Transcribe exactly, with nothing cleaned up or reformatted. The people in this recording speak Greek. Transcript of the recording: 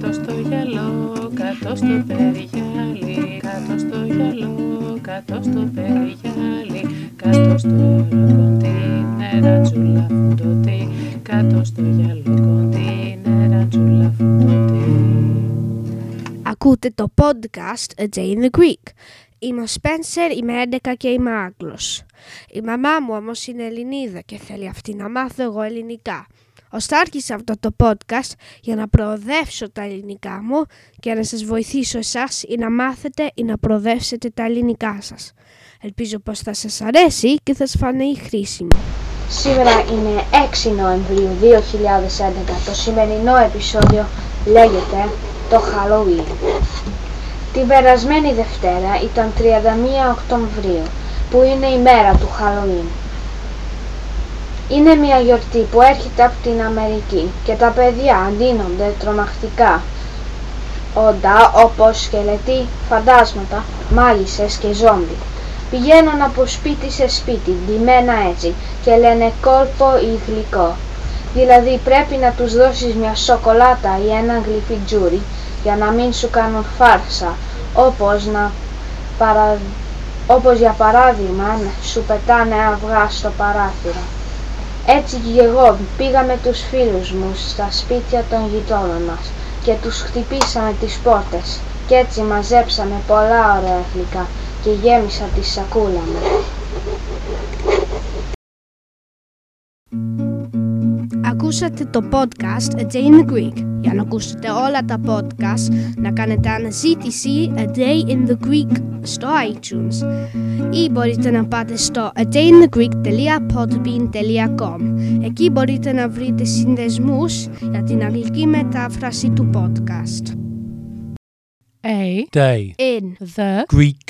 κάτω στο γυαλό, κάτω στο περιγυάλι, κάτω στο γυαλό, κάτω στο περιγυάλι, κάτω στο κοντίνερα τσουλα φουντωτή, κάτω στο γυαλό κοντίνερα τσουλα φουντωτή. Ακούτε το podcast A Day in the Greek. Είμαι ο Σπένσερ, είμαι έντεκα και είμαι Άγγλος. Η μαμά μου όμως είναι Ελληνίδα και θέλει αυτή να μάθω εγώ ελληνικά. Ώστε άρχισα αυτό το podcast για να προοδεύσω τα ελληνικά μου και να σας βοηθήσω εσάς ή να μάθετε ή να προοδεύσετε τα ελληνικά σας. Ελπίζω πως θα σας αρέσει και θα σας φανεί χρήσιμο. Σήμερα είναι έξι Νοεμβρίου δύο χιλιάδες έντεκα. Το σημερινό επεισόδιο λέγεται το Halloween. Την περασμένη Δευτέρα ήταν τριάντα μία Οκτωβρίου, που είναι η μέρα του Halloween. Είναι μια γιορτή που έρχεται από την Αμερική και τα παιδιά αντίνονται τρομακτικά όντα όπως σκελετοί, φαντάσματα, μάγισσες και ζόμπι. Πηγαίνουν από σπίτι σε σπίτι, ντυμένα έτσι, και λένε κόλπο ή γλυκό. Δηλαδή πρέπει να τους δώσεις μια σοκολάτα ή ένα γλυφιτζούρι για να μην σου κάνουν φάρσα, όπως, να παρα... όπως για παράδειγμα να σου πετάνε αυγά στο παράθυρο. Έτσι και εγώ πήγα με τους φίλους μου στα σπίτια των γειτόνων μας και τους χτυπήσαμε τις πόρτες και έτσι μαζέψαμε πολλά ωραία γλυκά και γέμισα τη σακούλα μου. Ακούσατε το podcast A Day in the Greek. Για να ακούσετε όλα τα podcast, να κάνετε αναζήτηση A Day in the Greek στο iTunes. Ή μπορείτε να πάτε στο a day in the greek dot podbean dot com. Εκεί μπορείτε να βρείτε συνδεσμούς για την αγγλική μετάφραση του podcast. A Day in the Greek